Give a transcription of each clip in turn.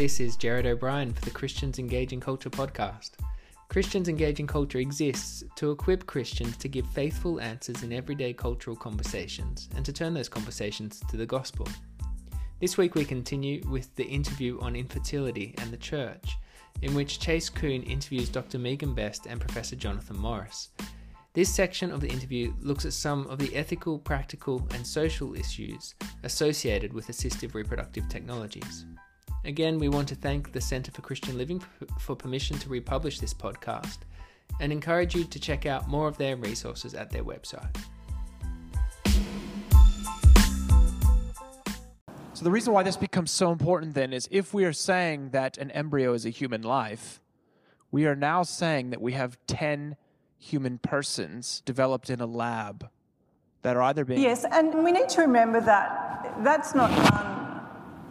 This is Jared O'Brien for the Christians Engaging Culture podcast. Christians Engaging Culture exists to equip Christians to give faithful answers in everyday cultural conversations and to turn those conversations to the gospel. This week we continue with the interview on infertility and the church, in which Chase Kuhn interviews Dr. Megan Best and Professor Jonathan Morris. This section of the interview looks at some of the ethical, practical, and social issues associated with assistive reproductive technologies. Again, we want to thank the Center for Christian Living for permission to republish this podcast and encourage you to check out more of their resources at their website. So the reason why this becomes so important then is if we are saying that an embryo is a human life, we are now saying that we have 10 human persons developed in a lab that are either being... Yes, and we need to remember that that's not done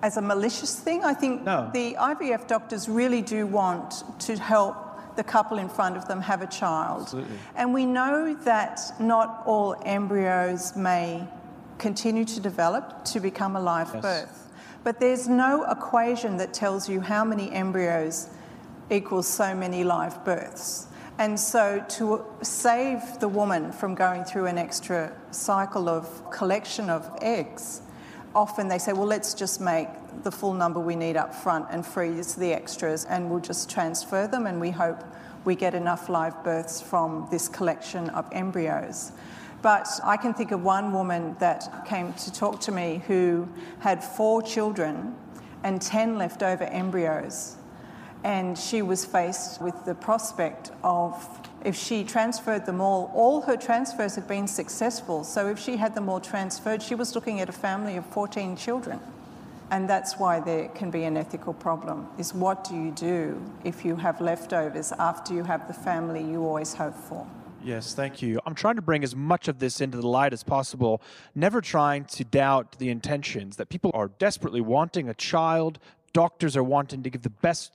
as a malicious thing. I think the IVF doctors really do want to help the couple in front of them have a child. Absolutely. And we know that not all embryos may continue to develop to become a live birth. But there's no equation that tells you how many embryos equals so many live births. And so to save the woman from going through an extra cycle of collection of eggs, often they say, well, let's just make the full number we need up front and freeze the extras and we'll just transfer them and we hope we get enough live births from this collection of embryos. But I can think of one woman that came to talk to me who had 4 children and 10 leftover embryos. And she was faced with the prospect of, if she transferred them all her transfers had been successful. So if she had them all transferred, she was looking at a family of 14 children. And that's why there can be an ethical problem, is what do you do if you have leftovers after you have the family you always hope for? Yes, thank you. I'm trying to bring as much of this into the light as possible, never trying to doubt the intentions, that people are desperately wanting a child, doctors are wanting to give the best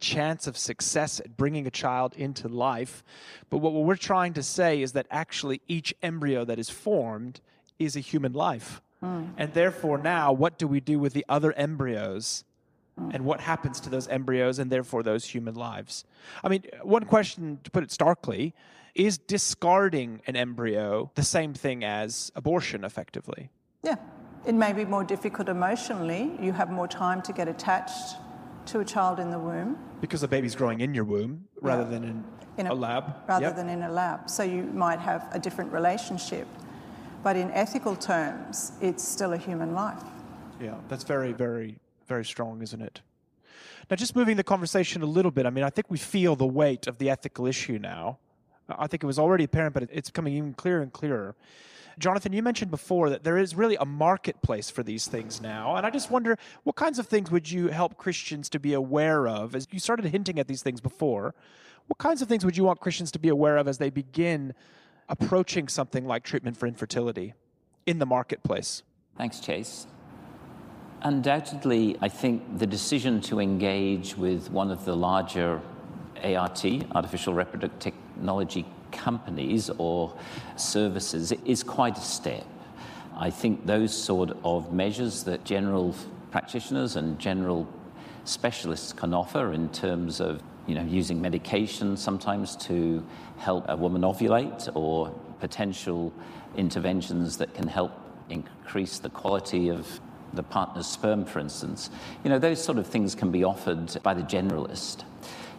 chance of success at bringing a child into life. But what we're trying to say is that actually each embryo that is formed is a human life. Mm. And therefore now, what do we do with the other embryos? And what happens to those embryos and therefore those human lives? I mean, one question, to put it starkly, is discarding an embryo the same thing as abortion effectively? Yeah. It may be more difficult emotionally. You have more time to get attached to a child in the womb. Because the baby's growing in your womb rather than in a lab. Rather than in a lab. So you might have a different relationship. But in ethical terms, it's still a human life. Yeah, that's very, very, very strong, isn't it? Now, just moving the conversation a little bit, I mean, I think we feel the weight of the ethical issue now. I think it was already apparent, but it's coming even clearer and clearer. Jonathan, you mentioned before that there is really a marketplace for these things now, and I just wonder, what kinds of things would you help Christians to be aware of? As you started hinting at these things before, what kinds of things would you want Christians to be aware of as they begin approaching something like treatment for infertility in the marketplace? Thanks, Chase. Undoubtedly, I think the decision to engage with one of the larger ART, artificial reproductive technology companies or services, is quite a step. I think those sort of measures that general practitioners and general specialists can offer in terms of, you know, using medication sometimes to help a woman ovulate, or potential interventions that can help increase the quality of the partner's sperm, for instance. You know, those sort of things can be offered by the generalist.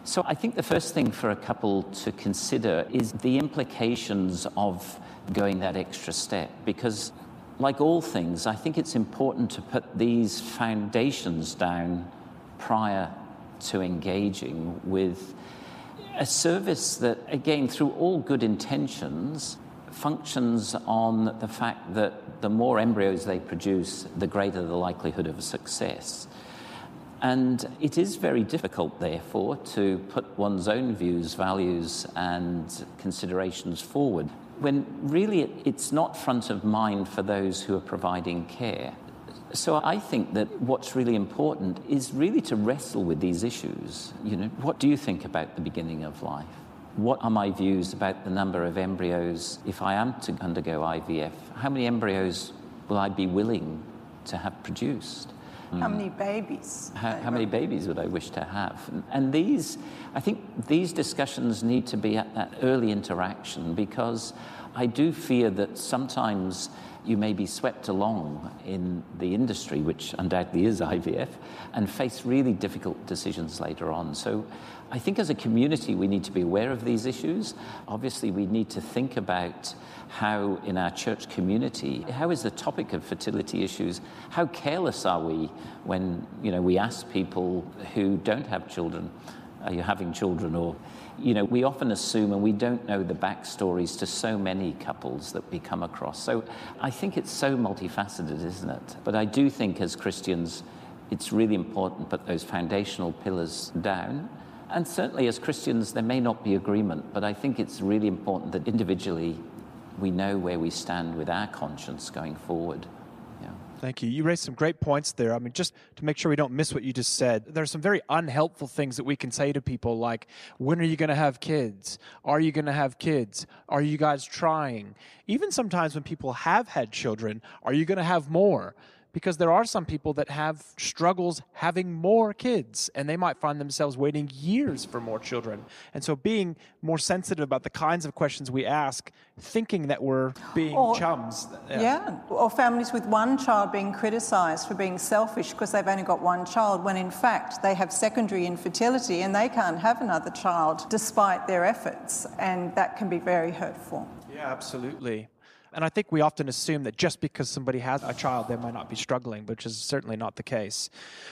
So I think the first thing for a couple to consider is the implications of going that extra step, because like all things, I think it's important to put these foundations down prior to engaging with a service that, again, through all good intentions, functions on the fact that the more embryos they produce, the greater the likelihood of success. And it is very difficult, therefore, to put one's own views, values, and considerations forward, when really it's not front of mind for those who are providing care. So I think that what's really important is really to wrestle with these issues. You know, what do you think about the beginning of life? What are my views about the number of embryos if I am to undergo IVF? How many embryos will I be willing to have produced? How many babies? How many babies would I wish to have? And these, I think these discussions need to be at that early interaction, because I do fear that sometimes you may be swept along in the industry, which undoubtedly is IVF, and face really difficult decisions later on. So I think as a community, we need to be aware of these issues. Obviously, we need to think about how in our church community, how is the topic of fertility issues? How careless are we when, you know, we ask people who don't have children, are you having children? Or, you know, we often assume, and we don't know the backstories to so many couples that we come across. So I think it's so multifaceted, isn't it? But I do think as Christians, it's really important to put those foundational pillars down. And certainly as Christians, there may not be agreement, but I think it's really important that individually we know where we stand with our conscience going forward. Thank you. You raised some great points there. I mean, just to make sure we don't miss what you just said, there are some very unhelpful things that we can say to people, like, when are you going to have kids? Are you going to have kids? Are you guys trying? Even sometimes when people have had children, are you going to have more? Because there are some people that have struggles having more kids, and they might find themselves waiting years for more children. And so being more sensitive about the kinds of questions we ask, thinking that we're being chums. Yeah, or families with one child being criticised for being selfish because they've only got one child, when in fact they have secondary infertility and they can't have another child despite their efforts, and that can be very hurtful. Yeah, absolutely. And I think we often assume that just because somebody has a child, they might not be struggling, which is certainly not the case.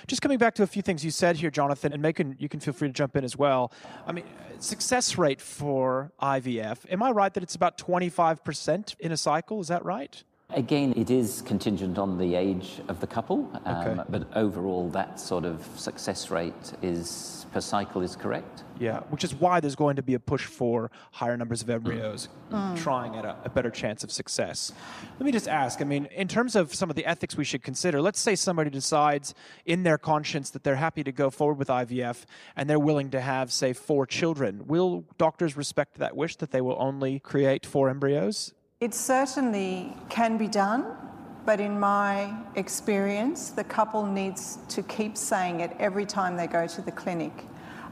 Just coming back to a few things you said here, Jonathan, and Megan, you can feel free to jump in as well. I mean, success rate for IVF, am I right that it's about 25% in a cycle? Is that right? Again, it is contingent on the age of the couple, but overall that sort of success rate is per cycle is correct. Yeah, which is why there's going to be a push for higher numbers of embryos, trying at a better chance of success. Let me just ask, I mean, in terms of some of the ethics we should consider, let's say somebody decides in their conscience that they're happy to go forward with IVF and they're willing to have, say, 4 children. Will doctors respect that wish that they will only create 4 embryos? It certainly can be done, but in my experience, the couple needs to keep saying it every time they go to the clinic.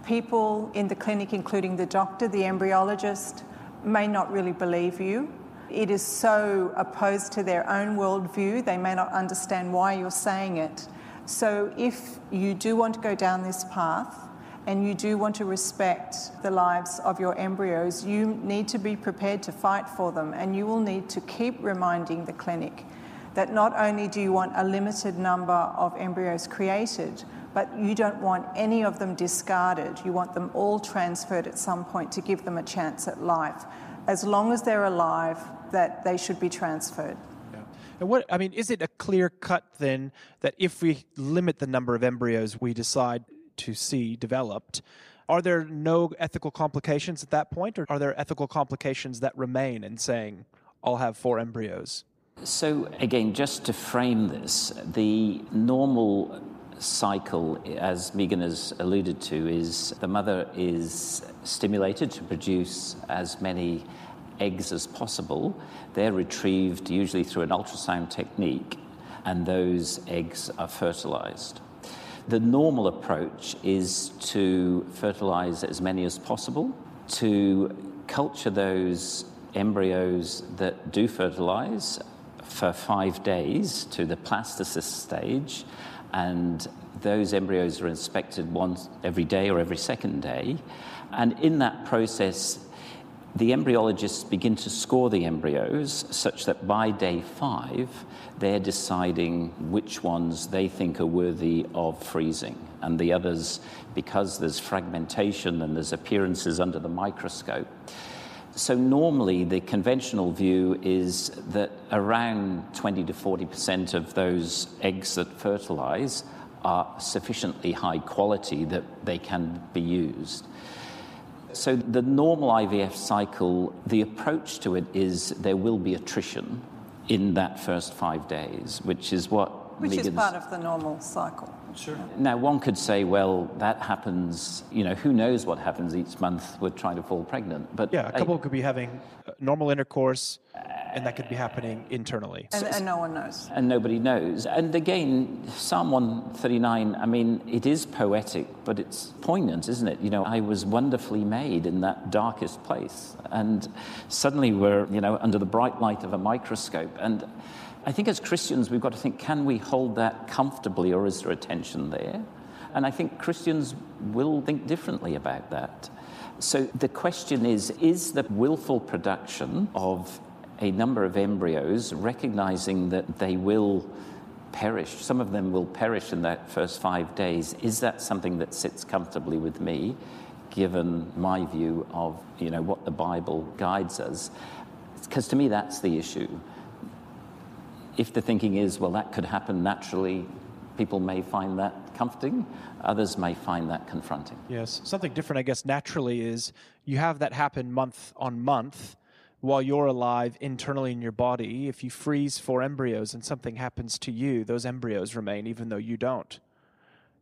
People in the clinic, including the doctor, the embryologist, may not really believe you. It is so opposed to their own worldview, they may not understand why you're saying it. So if you do want to go down this path, and you do want to respect the lives of your embryos, you need to be prepared to fight for them, and you will need to keep reminding the clinic that not only do you want a limited number of embryos created, but you don't want any of them discarded. You want them all transferred at some point to give them a chance at life. As long as they're alive, that they should be transferred. And what, I mean, is it a clear cut then that if we limit the number of embryos we decide to see developed, are there no ethical complications at that point, or are there ethical complications that remain in saying, I'll have 4 embryos? So again, just to frame this, the normal cycle, as Megan has alluded to, is the mother is stimulated to produce as many eggs as possible. They're retrieved usually through an ultrasound technique, and those eggs are fertilized. The normal approach is to fertilize as many as possible, to culture those embryos that do fertilize for 5 days to the blastocyst stage, and those embryos are inspected once every day or every second day. And in that process, the embryologists begin to score the embryos such that by day 5, they're deciding which ones they think are worthy of freezing. And the others, because there's fragmentation and there's appearances under the microscope. So normally the conventional view is that around 20 to 40% of those eggs that fertilize are sufficiently high quality that they can be used. So the normal IVF cycle, the approach to it is there will be attrition in that first 5 days, which is what Megan's... is part of the normal cycle. Sure. Now, one could say, well, that happens, you know, who knows what happens each month with trying to fall pregnant. But yeah, a couple could be having normal intercourse, and that could be happening internally. And no one knows. And nobody knows. And again, Psalm 139, I mean, it is poetic, but it's poignant, isn't it? You know, I was wonderfully made in that darkest place. And suddenly we're, you know, under the bright light of a microscope. And I think as Christians, we've got to think, can we hold that comfortably, or is there a tension there? And I think Christians will think differently about that. So the question is the willful production of a number of embryos, recognizing that they will perish, some of them will perish in that first 5 days, is that something that sits comfortably with me, given my view of, you know, what the Bible guides us? Because to me, that's the issue. If the thinking is, well, that could happen naturally, people may find that comforting, others may find that confronting. Yes, something different, I guess, naturally is you have that happen month on month while you're alive internally in your body. If you freeze 4 embryos and something happens to you, those embryos remain even though you don't.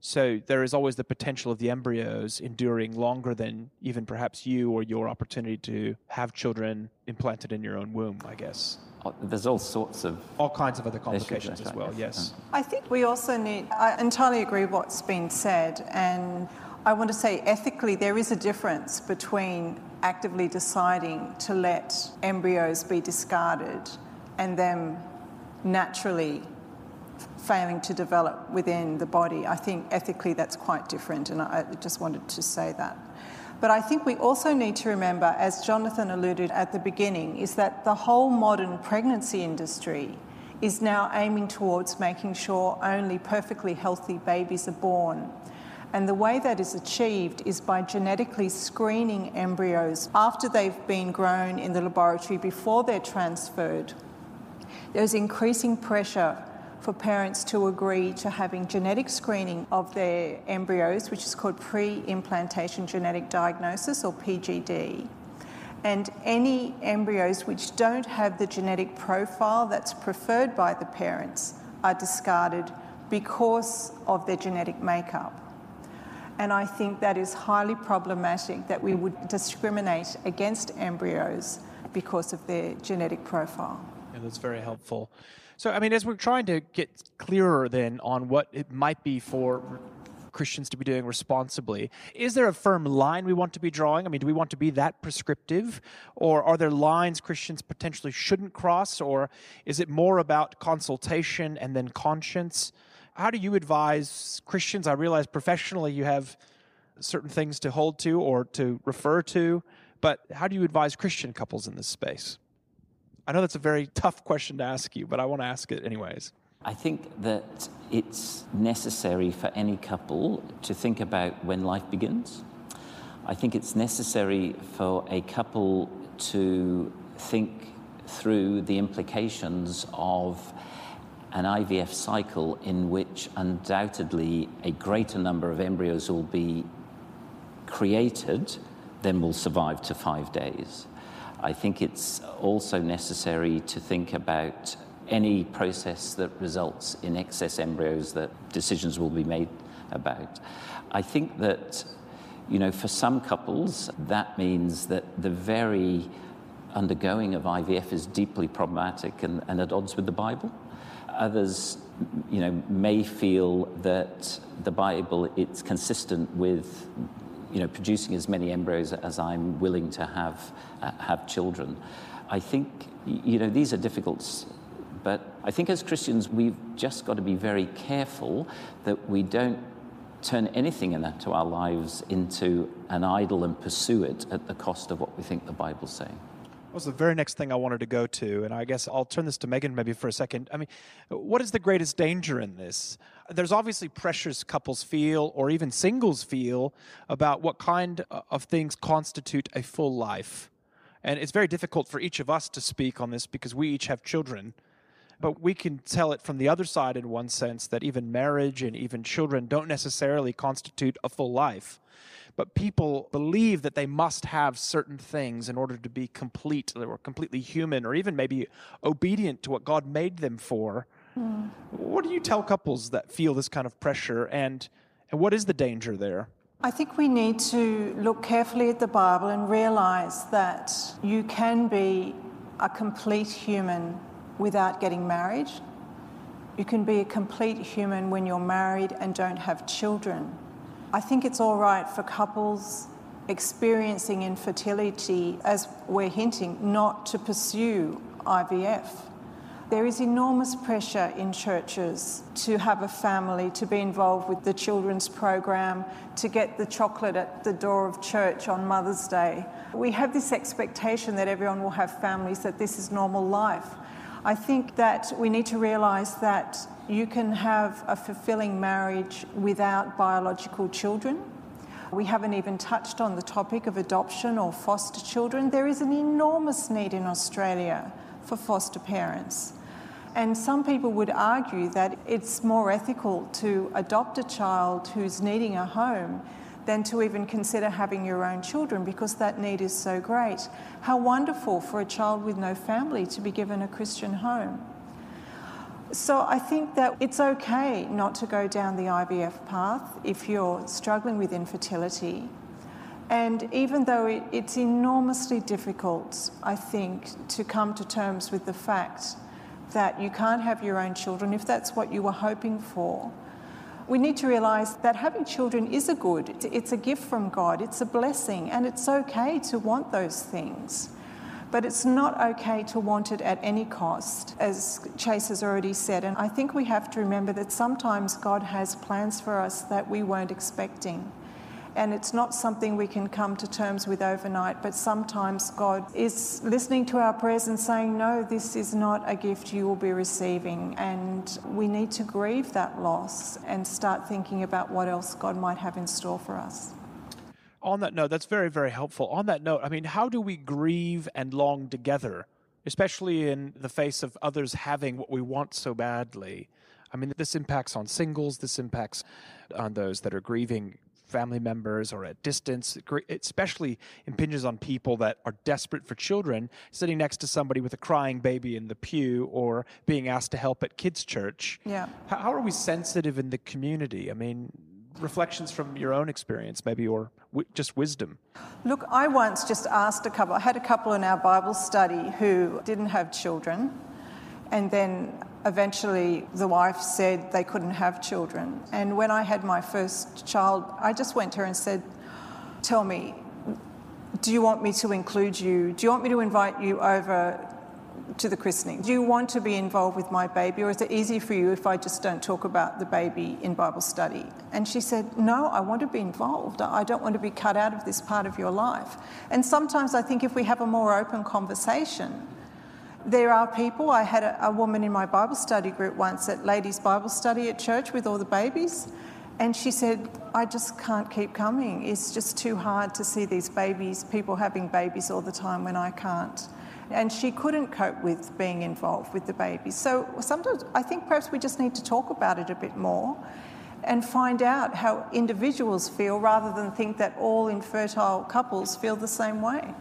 So there is always the potential of the embryos enduring longer than even perhaps you or your opportunity to have children implanted in your own womb, I guess. There's all kinds of other complications as well, yes. I think we also need, I entirely agree with what's been said, and I want to say ethically there is a difference between actively deciding to let embryos be discarded and them naturally failing to develop within the body. I think ethically that's quite different, and I just wanted to say that. But I think we also need to remember, as Jonathan alluded at the beginning, is that the whole modern pregnancy industry is now aiming towards making sure only perfectly healthy babies are born. And the way that is achieved is by genetically screening embryos after they've been grown in the laboratory before they're transferred. There's increasing pressure for parents to agree to having genetic screening of their embryos, which is called pre-implantation genetic diagnosis, or PGD. And any embryos which don't have the genetic profile that's preferred by the parents are discarded because of their genetic makeup. And I think that is highly problematic, that we would discriminate against embryos because of their genetic profile. Yeah, that's very helpful. So, I mean, as we're trying to get clearer then on what it might be for Christians to be doing responsibly, is there a firm line we want to be drawing? I mean, do we want to be that prescriptive? Or are there lines Christians potentially shouldn't cross? Or is it more about consultation and then conscience? How do you advise Christians? I realize professionally you have certain things to hold to or to refer to, but how do you advise Christian couples in this space? I know that's a very tough question to ask you, but I want to ask it anyways. I think that it's necessary for any couple to think about when life begins. I think it's necessary for a couple to think through the implications of an IVF cycle in which undoubtedly a greater number of embryos will be created than will survive to 5 days. I think it's also necessary to think about any process that results in excess embryos that decisions will be made about. I think that, you know, for some couples, that means that the very undergoing of IVF is deeply problematic and at odds with the Bible. Others, you know, may feel that the Bible, it's consistent with, you know, producing as many embryos as I'm willing to have children. I think, you know, these are difficult, but I think as Christians, we've just got to be very careful that we don't turn anything into our lives into an idol and pursue it at the cost of what we think the Bible's saying. That was the very next thing I wanted to go to, and I guess I'll turn this to Megan maybe for a second. I mean, what is the greatest danger in this? There's obviously pressures couples feel, or even singles feel, about what kind of things constitute a full life. And it's very difficult for each of us to speak on this because we each have children. But we can tell it from the other side in one sense that even marriage and even children don't necessarily constitute a full life. But people believe that they must have certain things in order to be complete, or completely human, or even maybe obedient to what God made them for. Mm. What do you tell couples that feel this kind of pressure, and what is the danger there? I think we need to look carefully at the Bible and realize that you can be a complete human without getting married. You can be a complete human when you're married and don't have children. I think it's all right for couples experiencing infertility, as we're hinting, not to pursue IVF. There is enormous pressure in churches to have a family, to be involved with the children's program, to get the chocolate at the door of church on Mother's Day. We have this expectation that everyone will have families, that this is normal life. I think that we need to realise that you can have a fulfilling marriage without biological children. We haven't even touched on the topic of adoption or foster children. There is an enormous need in Australia for foster parents. And some people would argue that it's more ethical to adopt a child who's needing a home than to even consider having your own children, because that need is so great. How wonderful for a child with no family to be given a Christian home. So I think that it's okay not to go down the IVF path if you're struggling with infertility. And even though it's enormously difficult, I think, to come to terms with the fact that you can't have your own children if that's what you were hoping for, we need to realise that having children is a good, it's a gift from God, it's a blessing, and it's okay to want those things. But it's not okay to want it at any cost, as Chase has already said. And I think we have to remember that sometimes God has plans for us that we weren't expecting. And it's not something we can come to terms with overnight, but sometimes God is listening to our prayers and saying, no, this is not a gift you will be receiving. And we need to grieve that loss and start thinking about what else God might have in store for us. On that note, that's very, very helpful. On that note, I mean, how do we grieve and long together, especially in the face of others having what we want so badly? I mean, this impacts on singles, this impacts on those that are grieving family members or at distance. It especially impinges on people that are desperate for children, sitting next to somebody with a crying baby in the pew or being asked to help at kids' church. Yeah. How are we sensitive in the community? I mean, reflections from your own experience, maybe, or just wisdom. Look, I once just asked a couple. I had a couple in our Bible study who didn't have children, and then eventually the wife said they couldn't have children. And when I had my first child, I just went to her and said, tell me, do you want me to include you? Do you want me to invite you over to the christening? Do you want to be involved with my baby, or is it easy for you if I just don't talk about the baby in Bible study? And she said, no, I want to be involved. I don't want to be cut out of this part of your life. And sometimes I think if we have a more open conversation, there are people. I had a woman in my Bible study group once at ladies' Bible study at church with all the babies, and she said, I just can't keep coming. It's just too hard to see these babies, people having babies all the time when I can't. And she couldn't cope with being involved with the baby. So sometimes I think perhaps we just need to talk about it a bit more and find out how individuals feel, rather than think that all infertile couples feel the same way.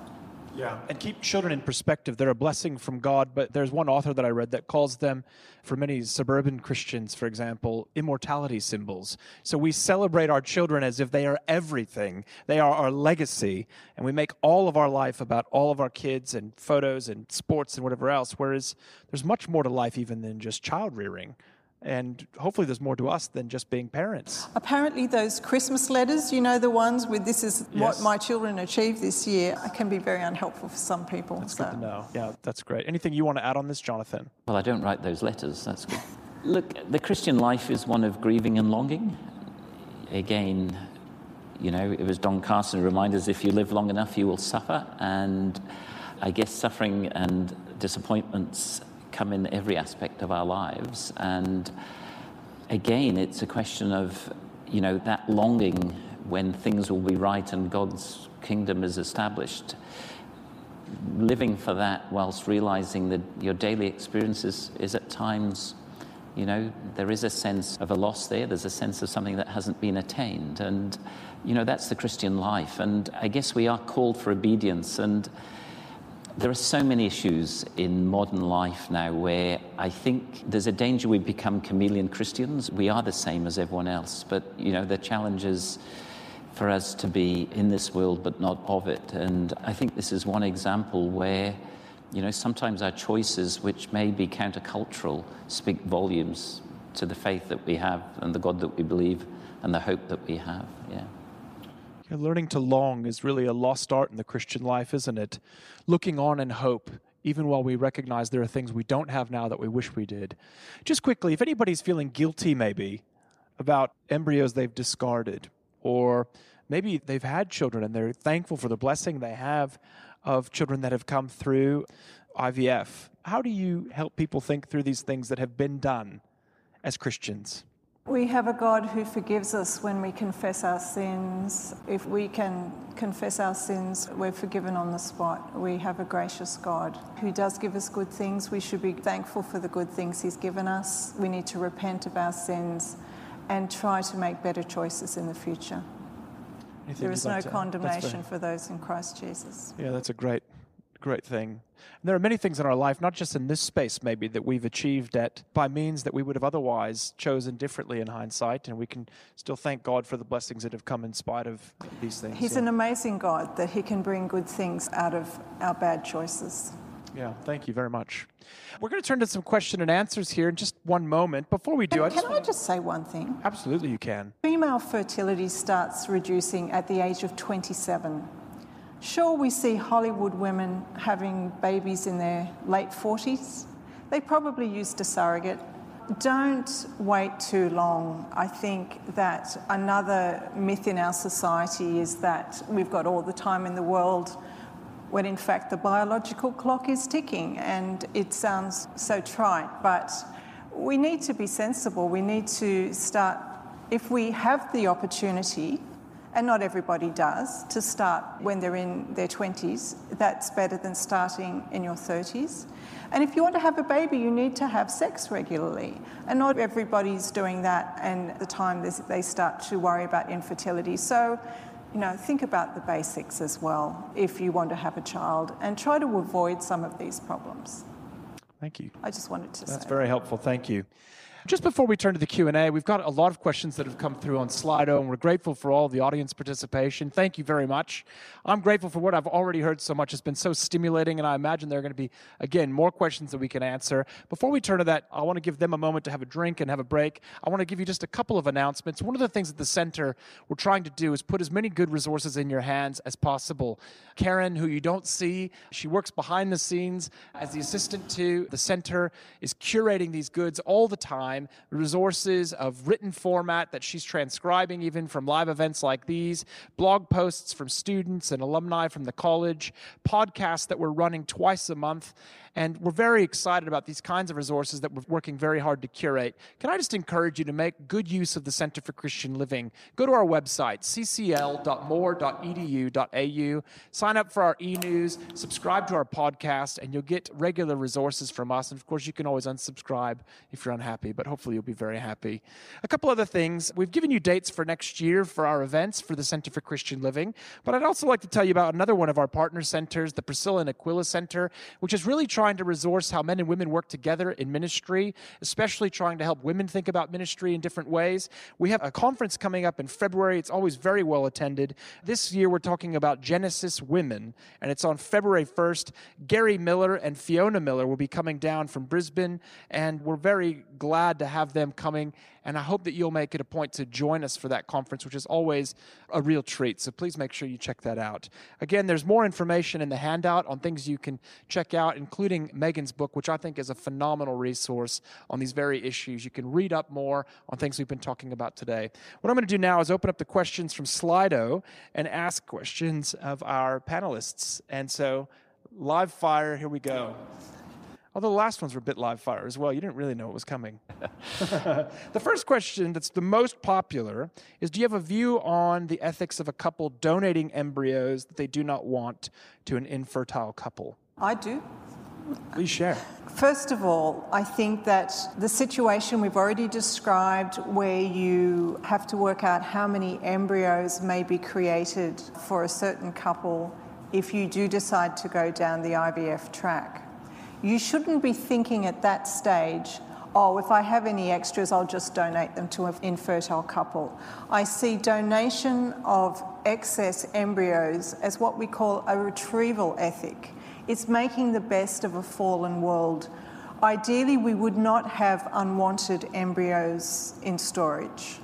Yeah, and keep children in perspective. They're a blessing from God, but there's one author that I read that calls them, for many suburban Christians, for example, immortality symbols. So we celebrate our children as if they are everything. They are our legacy, and we make all of our life about all of our kids and photos and sports and whatever else, whereas there's much more to life even than just child rearing. And hopefully there's more to us than just being parents. Apparently those Christmas letters, you know, the ones with this is what my children achieved this year, can be very unhelpful for some people. That's good to know. Yeah, that's great. Anything you want to add on this, Jonathan? Well, I don't write those letters. That's good. Look, the Christian life is one of grieving and longing. Again, you know, it was Don Carson who reminded us, if you live long enough, you will suffer. And I guess suffering and disappointments come in every aspect of our lives. And again, it's a question of, you know, that longing when things will be right and God's kingdom is established, living for that whilst realizing that your daily experiences is at times, you know, there is a sense of a loss there, there's a sense of something that hasn't been attained. And, you know, that's the Christian life. And I guess we are called for obedience. And there are so many issues in modern life now where I think there's a danger we become chameleon Christians. We are the same as everyone else, but, you know, the challenge is for us to be in this world but not of it. And I think this is one example where You know, sometimes our choices, which may be countercultural, speak volumes to the faith that we have and the God that we believe and the hope that we have, yeah. And learning to long is really a lost art in the Christian life, isn't it? Looking on in hope, even while we recognize there are things we don't have now that we wish we did. Just quickly, if anybody's feeling guilty maybe about embryos they've discarded, or maybe they've had children and they're thankful for the blessing they have of children that have come through IVF, how do you help people think through these things that have been done as Christians? We have a God who forgives us when we confess our sins. If we can confess our sins, we're forgiven on the spot. We have a gracious God who does give us good things. We should be thankful for the good things He's given us. We need to repent of our sins and try to make better choices in the future. There is no condemnation for those in Christ Jesus. Yeah, that's a great thing. And there are many things in our life, not just in this space maybe, that we've achieved at by means that we would have otherwise chosen differently in hindsight, and we can still thank God for the blessings that have come in spite of these things. He's an amazing God that He can bring good things out of our bad choices. Yeah, thank you very much. We're going to turn to some question and answers here in just one moment. Before we do, Can I just say one thing? Absolutely, you can. Female fertility starts reducing at the age of 27. Sure, we see Hollywood women having babies in their late 40s. They probably used a surrogate. Don't wait too long. I think that another myth in our society is that we've got all the time in the world, when in fact the biological clock is ticking, and it sounds so trite, but we need to be sensible. We need to start, if we have the opportunity, and not everybody does, to start when they're in their 20s, that's better than starting in your 30s. And if you want to have a baby, you need to have sex regularly, and not everybody's doing that, and at the time they start to worry about infertility. So, you know, think about the basics as well if you want to have a child, and try to avoid some of these problems. Thank you. I just wanted to say that's very helpful. Thank you. Just before we turn to the Q&A, we've got a lot of questions that have come through on Slido, and we're grateful for all the audience participation. Thank you very much. I'm grateful for what I've already heard so much. It's been so stimulating, and I imagine there are going to be, again, more questions that we can answer. Before we turn to that, I want to give them a moment to have a drink and have a break. I want to give you just a couple of announcements. One of the things at the Center we're trying to do is put as many good resources in your hands as possible. Karen, who you don't see, she works behind the scenes as the assistant to the Center, is curating these goods all the time. Resources of written format that she's transcribing even from live events like these, blog posts from students and alumni from the college, podcasts that we're running twice a month, and we're very excited about these kinds of resources that we're working very hard to curate. Can I just encourage you to make good use of the Center for Christian Living? Go to our website, ccl.more.edu.au, sign up for our e-news, subscribe to our podcast, and you'll get regular resources from us. And of course, you can always unsubscribe if you're unhappy, but hopefully you'll be very happy. A couple other things. We've given you dates for next year for our events for the Center for Christian Living, but I'd also like to tell you about another one of our partner centers, the Priscilla and Aquila Center, which is really trying to resource how men and women work together in ministry, especially trying to help women think about ministry in different ways. We have a conference coming up in February. It's always very well attended. This year, we're talking about Genesis Women, and it's on February 1st. Gary Miller and Fiona Miller will be coming down from Brisbane, and we're very glad to have them coming. And I hope that you'll make it a point to join us for that conference, which is always a real treat. So please make sure you check that out. Again, there's more information in the handout on things you can check out, including Megan's book, which I think is a phenomenal resource on these very issues. You can read up more on things we've been talking about today. What I'm going to do now is open up the questions from Slido and ask questions of our panelists. And so, live fire, here we go. Although the last ones were a bit live fire as well. You didn't really know what was coming. The first question that's the most popular is, do you have a view on the ethics of a couple donating embryos that they do not want to an infertile couple? I do. Please share. First of all, I think that the situation we've already described, where you have to work out how many embryos may be created for a certain couple if you do decide to go down the IVF track. You shouldn't be thinking at that stage, oh, if I have any extras, I'll just donate them to an infertile couple. I see donation of excess embryos as what we call a retrieval ethic. It's making the best of a fallen world. Ideally, we would not have unwanted embryos in storage.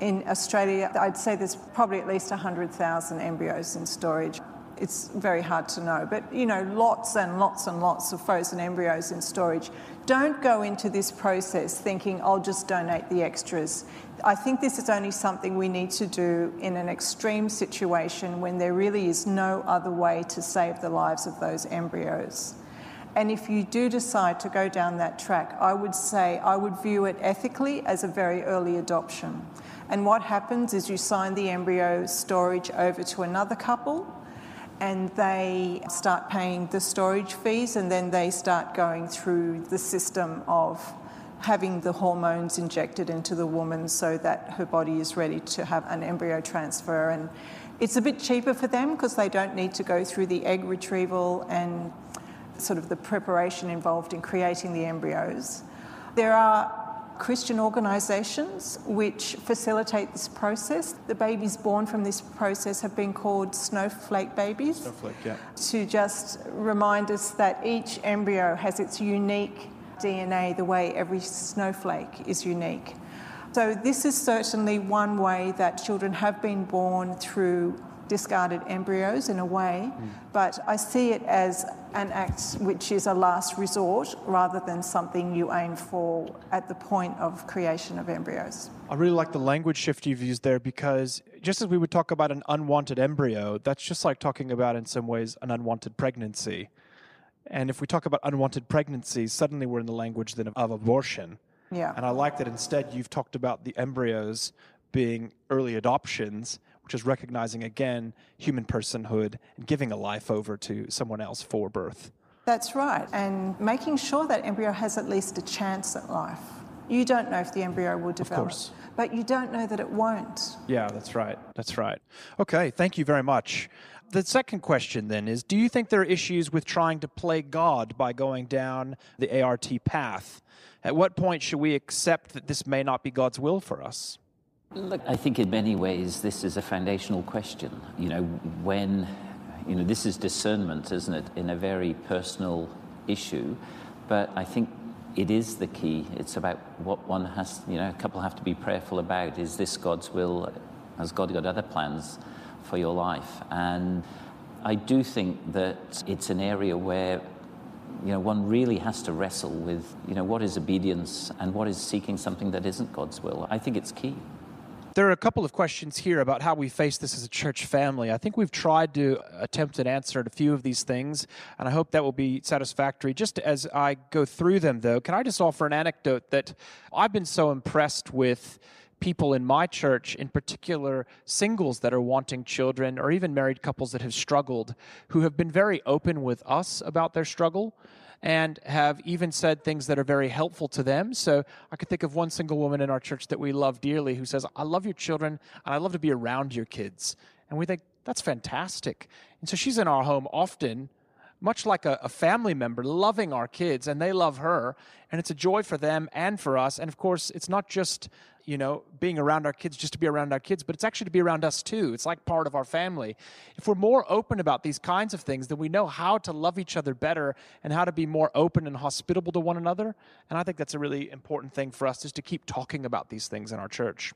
In Australia, I'd say there's probably at least 100,000 embryos in storage. It's very hard to know, but you know, lots and lots and lots of frozen embryos in storage. Don't go into this process thinking, I'll just donate the extras. I think this is only something we need to do in an extreme situation when there really is no other way to save the lives of those embryos. And if you do decide to go down that track, I would say I would view it ethically as a very early adoption. And what happens is you sign the embryo storage over to another couple, and they start paying the storage fees, and then they start going through the system of having the hormones injected into the woman so that her body is ready to have an embryo transfer. And it's a bit cheaper for them because they don't need to go through the egg retrieval and sort of the preparation involved in creating the embryos. There are Christian organisations which facilitate this process. The babies born from this process have been called snowflake babies. Snowflake, yeah. To just remind us that each embryo has its unique DNA, the way every snowflake is unique. So this is certainly one way that children have been born through discarded embryos in a way, but I see it as an act which is a last resort rather than something you aim for at the point of creation of embryos. I really like the language shift you've used there, because just as we would talk about an unwanted embryo, that's just like talking about in some ways an unwanted pregnancy. And if we talk about unwanted pregnancy, suddenly we're in the language then of abortion. Yeah. And I like that instead you've talked about the embryos being early adoptions, which is recognizing, again, human personhood and giving a life over to someone else for birth. That's right, and making sure that embryo has at least a chance at life. You don't know if the embryo will develop, of course, but you don't know that it won't. Yeah, that's right, that's right. Okay, thank you very much. The second question then is, do you think there are issues with trying to play God by going down the ART path? At what point should we accept that this may not be God's will for us? Look, I think in many ways this is a foundational question. You know, when, you know, this is discernment, isn't it, in a very personal issue, but I think it is the key. It's about what one has, you know, a couple have to be prayerful about. Is this God's will? Has God got other plans for your life? And I do think that it's an area where, you know, one really has to wrestle with, you know, what is obedience and what is seeking something that isn't God's will. I think it's key. There are a couple of questions here about how we face this as a church family. I think we've tried to attempt an answer to a few of these things, and I hope that will be satisfactory. Just as I go through them, though, can I just offer an anecdote that I've been so impressed with people in my church, in particular singles that are wanting children, or even married couples that have struggled, who have been very open with us about their struggle, and have even said things that are very helpful to them. So I could think of one single woman in our church that we love dearly who says, I love your children, and I love to be around your kids. And we think, that's fantastic. And so she's in our home often, much like a family member, loving our kids, and they love her, and it's a joy for them and for us. And of course, it's not just, you know, being around our kids just to be around our kids, but it's actually to be around us too. It's like part of our family. If we're more open about these kinds of things, then we know how to love each other better and how to be more open and hospitable to one another. And I think that's a really important thing for us, is to keep talking about these things in our church.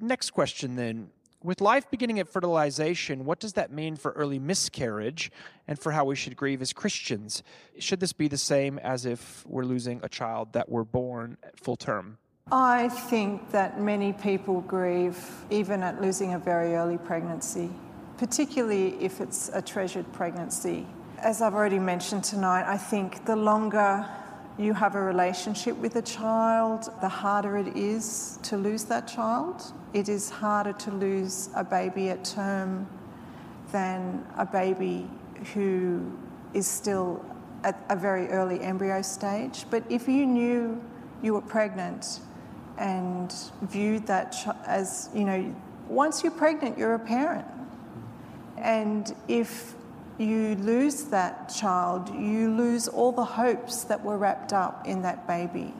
Next question then. With life beginning at fertilization, what does that mean for early miscarriage and for how we should grieve as Christians? Should this be the same as if we're losing a child that were born at full term? I think that many people grieve even at losing a very early pregnancy, particularly if it's a treasured pregnancy. As I've already mentioned tonight, I think the longer you have a relationship with a child, the harder it is to lose that child. It is harder to lose a baby at term than a baby who is still at a very early embryo stage. But if you knew you were pregnant and viewed that as, you know, once you're pregnant, you're a parent. And if you lose that child, you lose all the hopes that were wrapped up in that baby.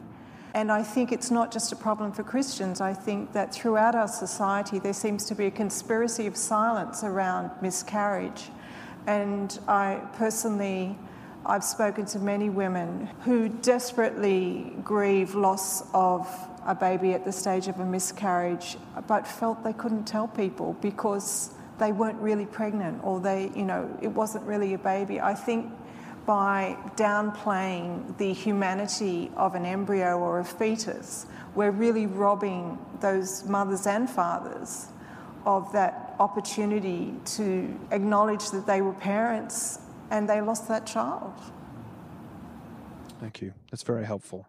And I think it's not just a problem for Christians. I think that throughout our society, there seems to be a conspiracy of silence around miscarriage. And I personally, I've spoken to many women who desperately grieve loss of a baby at the stage of a miscarriage, but felt they couldn't tell people because they weren't really pregnant, or they, you know, it wasn't really a baby. I think by downplaying the humanity of an embryo or a fetus, we're really robbing those mothers and fathers of that opportunity to acknowledge that they were parents and they lost that child. Thank you. That's very helpful.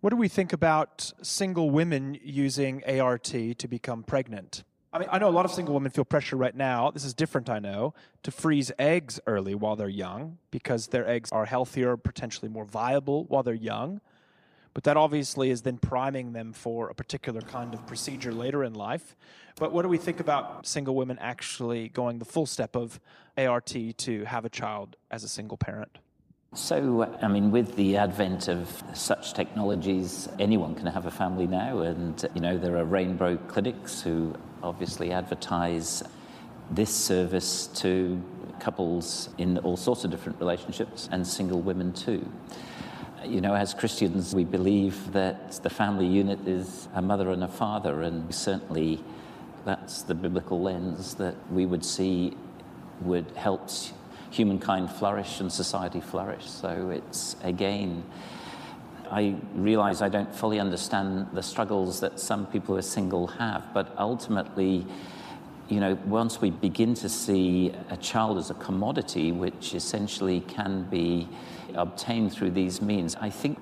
What do we think about single women using ART to become pregnant? I mean, I know a lot of single women feel pressure right now, this is different, I know, to freeze eggs early while they're young because their eggs are healthier, potentially more viable while they're young. But that obviously is then priming them for a particular kind of procedure later in life. But what do we think about single women actually going the full step of ART to have a child as a single parent? So, I mean, with the advent of such technologies, anyone can have a family now. And, you know, there are rainbow clinics who obviously advertise this service to couples in all sorts of different relationships, and single women too. You know, as Christians, we believe that the family unit is a mother and a father, and certainly that's the biblical lens that we would see would help humankind flourish and society flourish. So it's, again, I realize I don't fully understand the struggles that some people who are single have, but ultimately, you know, once we begin to see a child as a commodity, which essentially can be obtained through these means, I think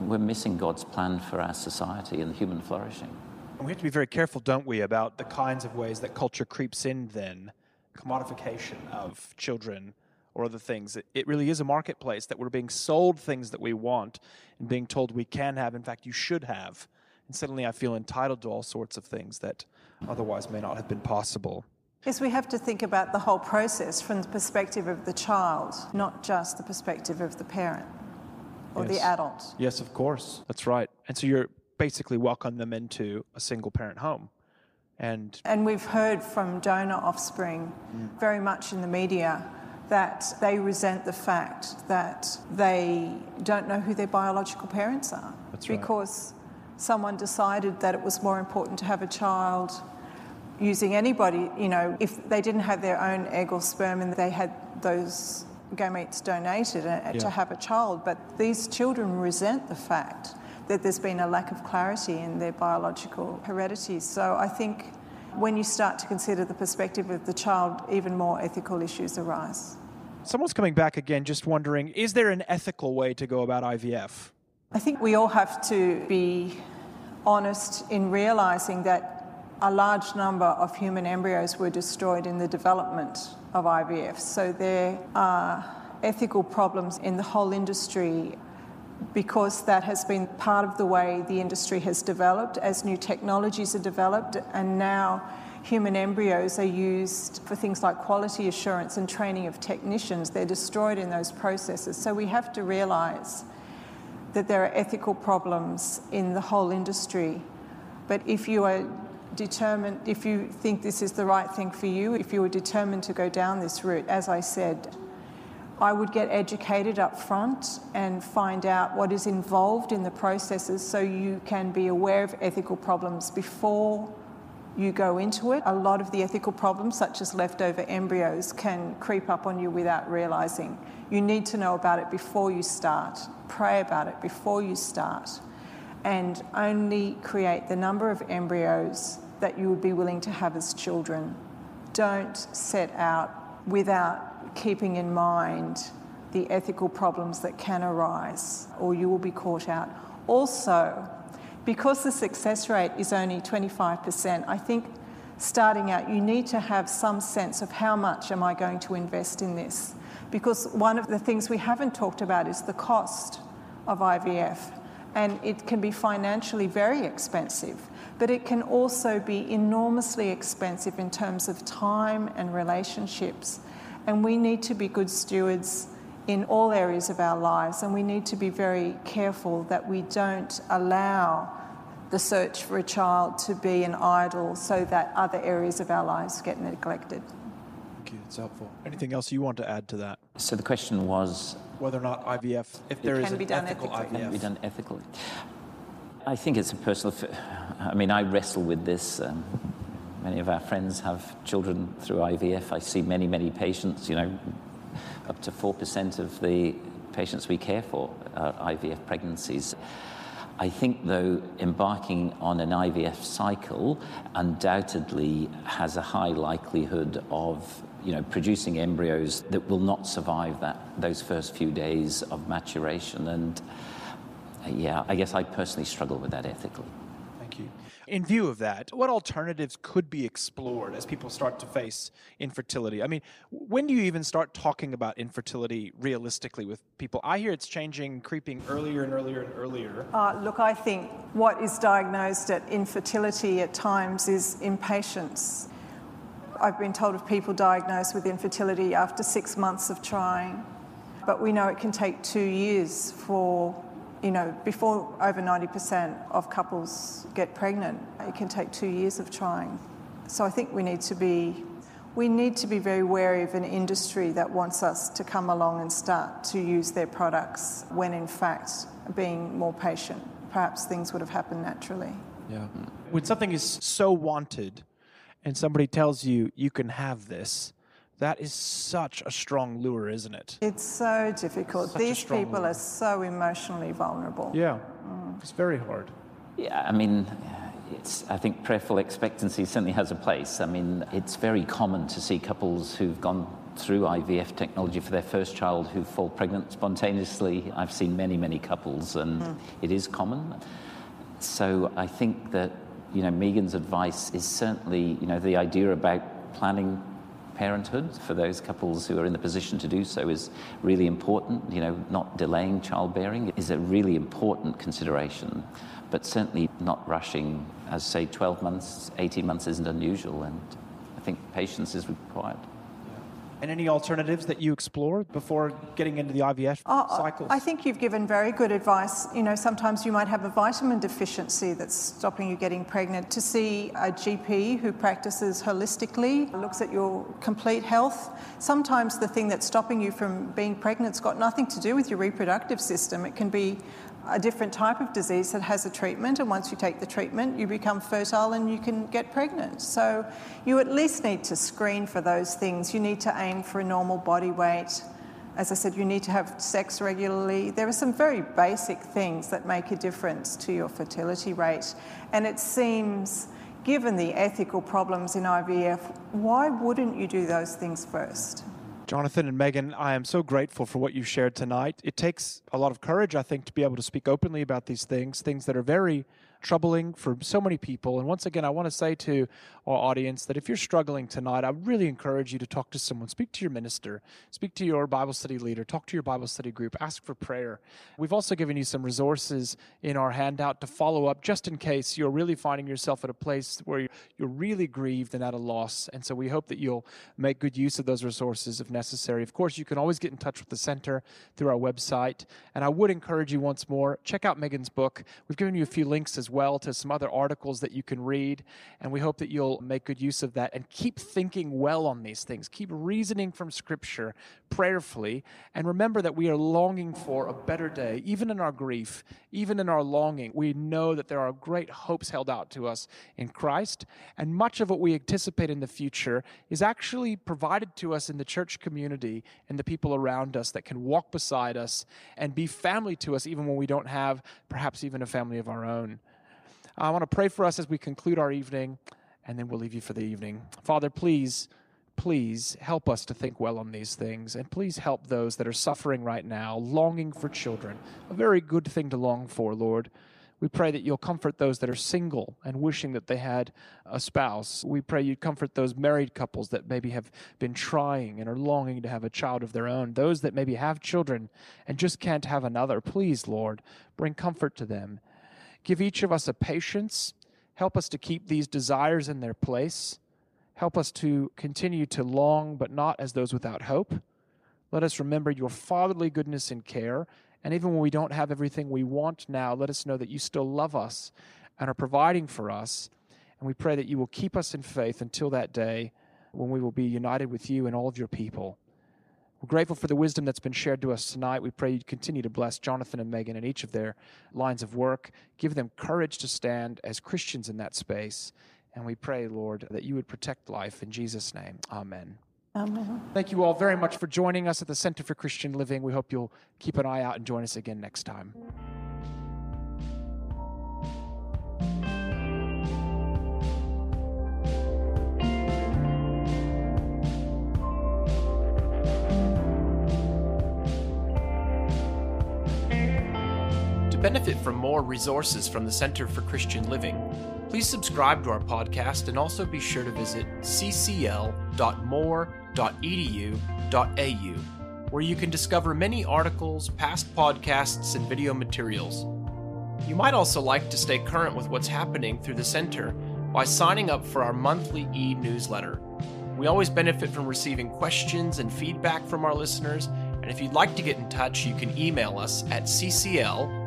we're missing God's plan for our society and human flourishing. And we have to be very careful, don't we, about the kinds of ways that culture creeps in then, commodification of children or other things. It really is a marketplace that we're being sold things that we want and being told we can have, in fact, you should have. And suddenly I feel entitled to all sorts of things that otherwise may not have been possible. Yes, we have to think about the whole process from the perspective of the child, not just the perspective of the parent or the adult. Yes, of course. That's right. And so you're basically welcoming them into a single-parent home. And we've heard from donor offspring very much in the media that they resent the fact that they don't know who their biological parents are. That's right. Because someone decided that it was more important to have a child using anybody, you know, if they didn't have their own egg or sperm and they had those gametes donated to have a child. But these children resent the fact that there's been a lack of clarity in their biological heredity. So I think when you start to consider the perspective of the child, even more ethical issues arise. Someone's coming back again just wondering, is there an ethical way to go about IVF? I think we all have to be honest in realising that a large number of human embryos were destroyed in the development of IVF. So there are ethical problems in the whole industry because that has been part of the way the industry has developed as new technologies are developed, and now human embryos are used for things like quality assurance and training of technicians. They're destroyed in those processes. So we have to realise that there are ethical problems in the whole industry. But if you are determined, if you think this is the right thing for you, if you were determined to go down this route, as I said, I would get educated up front and find out what is involved in the processes so you can be aware of ethical problems before you go into it. A lot of the ethical problems, such as leftover embryos, can creep up on you without realising. You need to know about it before you start. Pray about it before you start. And only create the number of embryos that you would be willing to have as children. Don't set out without keeping in mind the ethical problems that can arise, or you will be caught out. Also, because the success rate is only 25%, I think starting out you need to have some sense of how much am I going to invest in this? Because one of the things we haven't talked about is the cost of IVF. And it can be financially very expensive, but it can also be enormously expensive in terms of time and relationships. And we need to be good stewards in all areas of our lives, and we need to be very careful that we don't allow the search for a child to be an idol so that other areas of our lives get neglected. you. It's helpful. Anything else you want to add to that? So the question was whether or not IVF, if there is an ethical IVF, can be done ethically. I think it's a personal. I mean, I wrestle with this. Many of our friends have children through IVF. I see many, many patients. You know, up to 4% of the patients we care for are IVF pregnancies. I think, though, embarking on an IVF cycle undoubtedly has a high likelihood of, you know, producing embryos that will not survive those first few days of maturation. And yeah, I guess I personally struggle with that ethically. Thank you. In view of that, what alternatives could be explored as people start to face infertility? I mean, when do you even start talking about infertility realistically with people? I hear it's changing, creeping earlier and earlier and earlier. Look, I think what is diagnosed at infertility at times is impatience. I've been told of people diagnosed with infertility after 6 months of trying, but we know it can take 2 years for, you know, before over 90% of couples get pregnant, it can take 2 years of trying. So I think we need to be very wary of an industry that wants us to come along and start to use their products when in fact being more patient, perhaps things would have happened naturally. Yeah. When something is so wanted and somebody tells you, you can have this, that is such a strong lure, isn't it? It's so difficult. These people are so emotionally vulnerable. Yeah, it's very hard. Yeah, I mean, I think prayerful expectancy certainly has a place. I mean, it's very common to see couples who've gone through IVF technology for their first child who fall pregnant spontaneously. I've seen many, many couples, and it is common. So I think that, you know, Megan's advice is certainly, you know, the idea about planning parenthood for those couples who are in the position to do so is really important. You know, not delaying childbearing is a really important consideration, but certainly not rushing, as say 12 months, 18 months isn't unusual, and I think patience is required. And any alternatives that you explore before getting into the IVF cycle? I think you've given very good advice. You know, sometimes you might have a vitamin deficiency that's stopping you getting pregnant. To see a GP who practices holistically, looks at your complete health. Sometimes the thing that's stopping you from being pregnant's got nothing to do with your reproductive system. It can be a different type of disease that has a treatment, and once you take the treatment, you become fertile and you can get pregnant. So you at least need to screen for those things. You need to aim for a normal body weight. As I said, you need to have sex regularly. There are some very basic things that make a difference to your fertility rate. And it seems, given the ethical problems in IVF, why wouldn't you do those things first? Jonathan and Megan, I am so grateful for what you shared tonight. It takes a lot of courage, I think, to be able to speak openly about these things that are very troubling for so many people. And once again, I want to say to our audience that if you're struggling tonight, I really encourage you to talk to someone. Speak to your minister. Speak to your Bible study leader. Talk to your Bible study group. Ask for prayer. We've also given you some resources in our handout to follow up just in case you're really finding yourself at a place where you're really grieved and at a loss. And so we hope that you'll make good use of those resources if necessary. Of course, you can always get in touch with the center through our website. And I would encourage you once more, check out Megan's book. We've given you a few links as well to some other articles that you can read, and we hope that you'll make good use of that and keep thinking well on these things. Keep reasoning from Scripture prayerfully, and remember that we are longing for a better day. Even in our grief, even in our longing, we know that there are great hopes held out to us in Christ, and much of what we anticipate in the future is actually provided to us in the church community and the people around us that can walk beside us and be family to us even when we don't have perhaps even a family of our own. I want to pray for us as we conclude our evening, and then we'll leave you for the evening. Father, please help us to think well on these things, and please help those that are suffering right now, longing for children, a very good thing to long for, Lord. We pray that you'll comfort those that are single and wishing that they had a spouse. We pray you'd comfort those married couples that maybe have been trying and are longing to have a child of their own, those that maybe have children and just can't have another. Please, Lord, bring comfort to them. Give each of us a patience. Help us to keep these desires in their place. Help us to continue to long, but not as those without hope. Let us remember your fatherly goodness and care. And even when we don't have everything we want now, let us know that you still love us and are providing for us. And we pray that you will keep us in faith until that day when we will be united with you and all of your people. We're grateful for the wisdom that's been shared to us tonight. We pray you'd continue to bless Jonathan and Megan in each of their lines of work. Give them courage to stand as Christians in that space. And we pray, Lord, that you would protect life. In Jesus' name, amen. Amen. Thank you all very much for joining us at the Center for Christian Living. We hope you'll keep an eye out and join us again next time. Benefit from more resources from the Center for Christian Living, please subscribe to our podcast and also be sure to visit ccl.more.edu.au, where you can discover many articles, past podcasts, and video materials. You might also like to stay current with what's happening through the Center by signing up for our monthly e-newsletter. We always benefit from receiving questions and feedback from our listeners, and if you'd like to get in touch, you can email us at ccl@more.edu.au.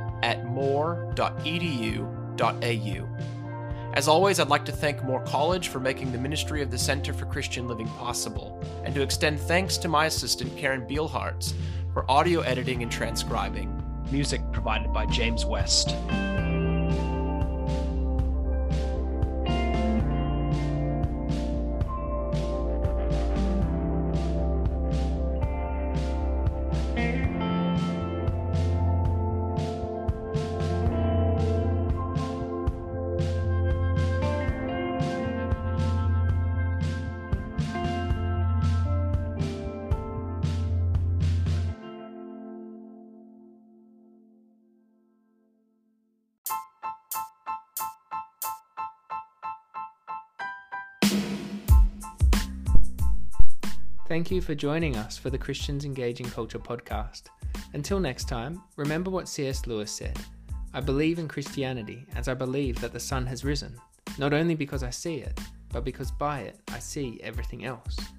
As always, I'd like to thank Moore College for making the ministry of the Center for Christian Living possible, and to extend thanks to my assistant, Karen Bielharts, for audio editing and transcribing. Music provided by James West. Thank you for joining us for the Christians Engaging Culture podcast. Until next time, remember what C.S. Lewis said. I believe in Christianity as I believe that the sun has risen, not only because I see it, but because by it I see everything else.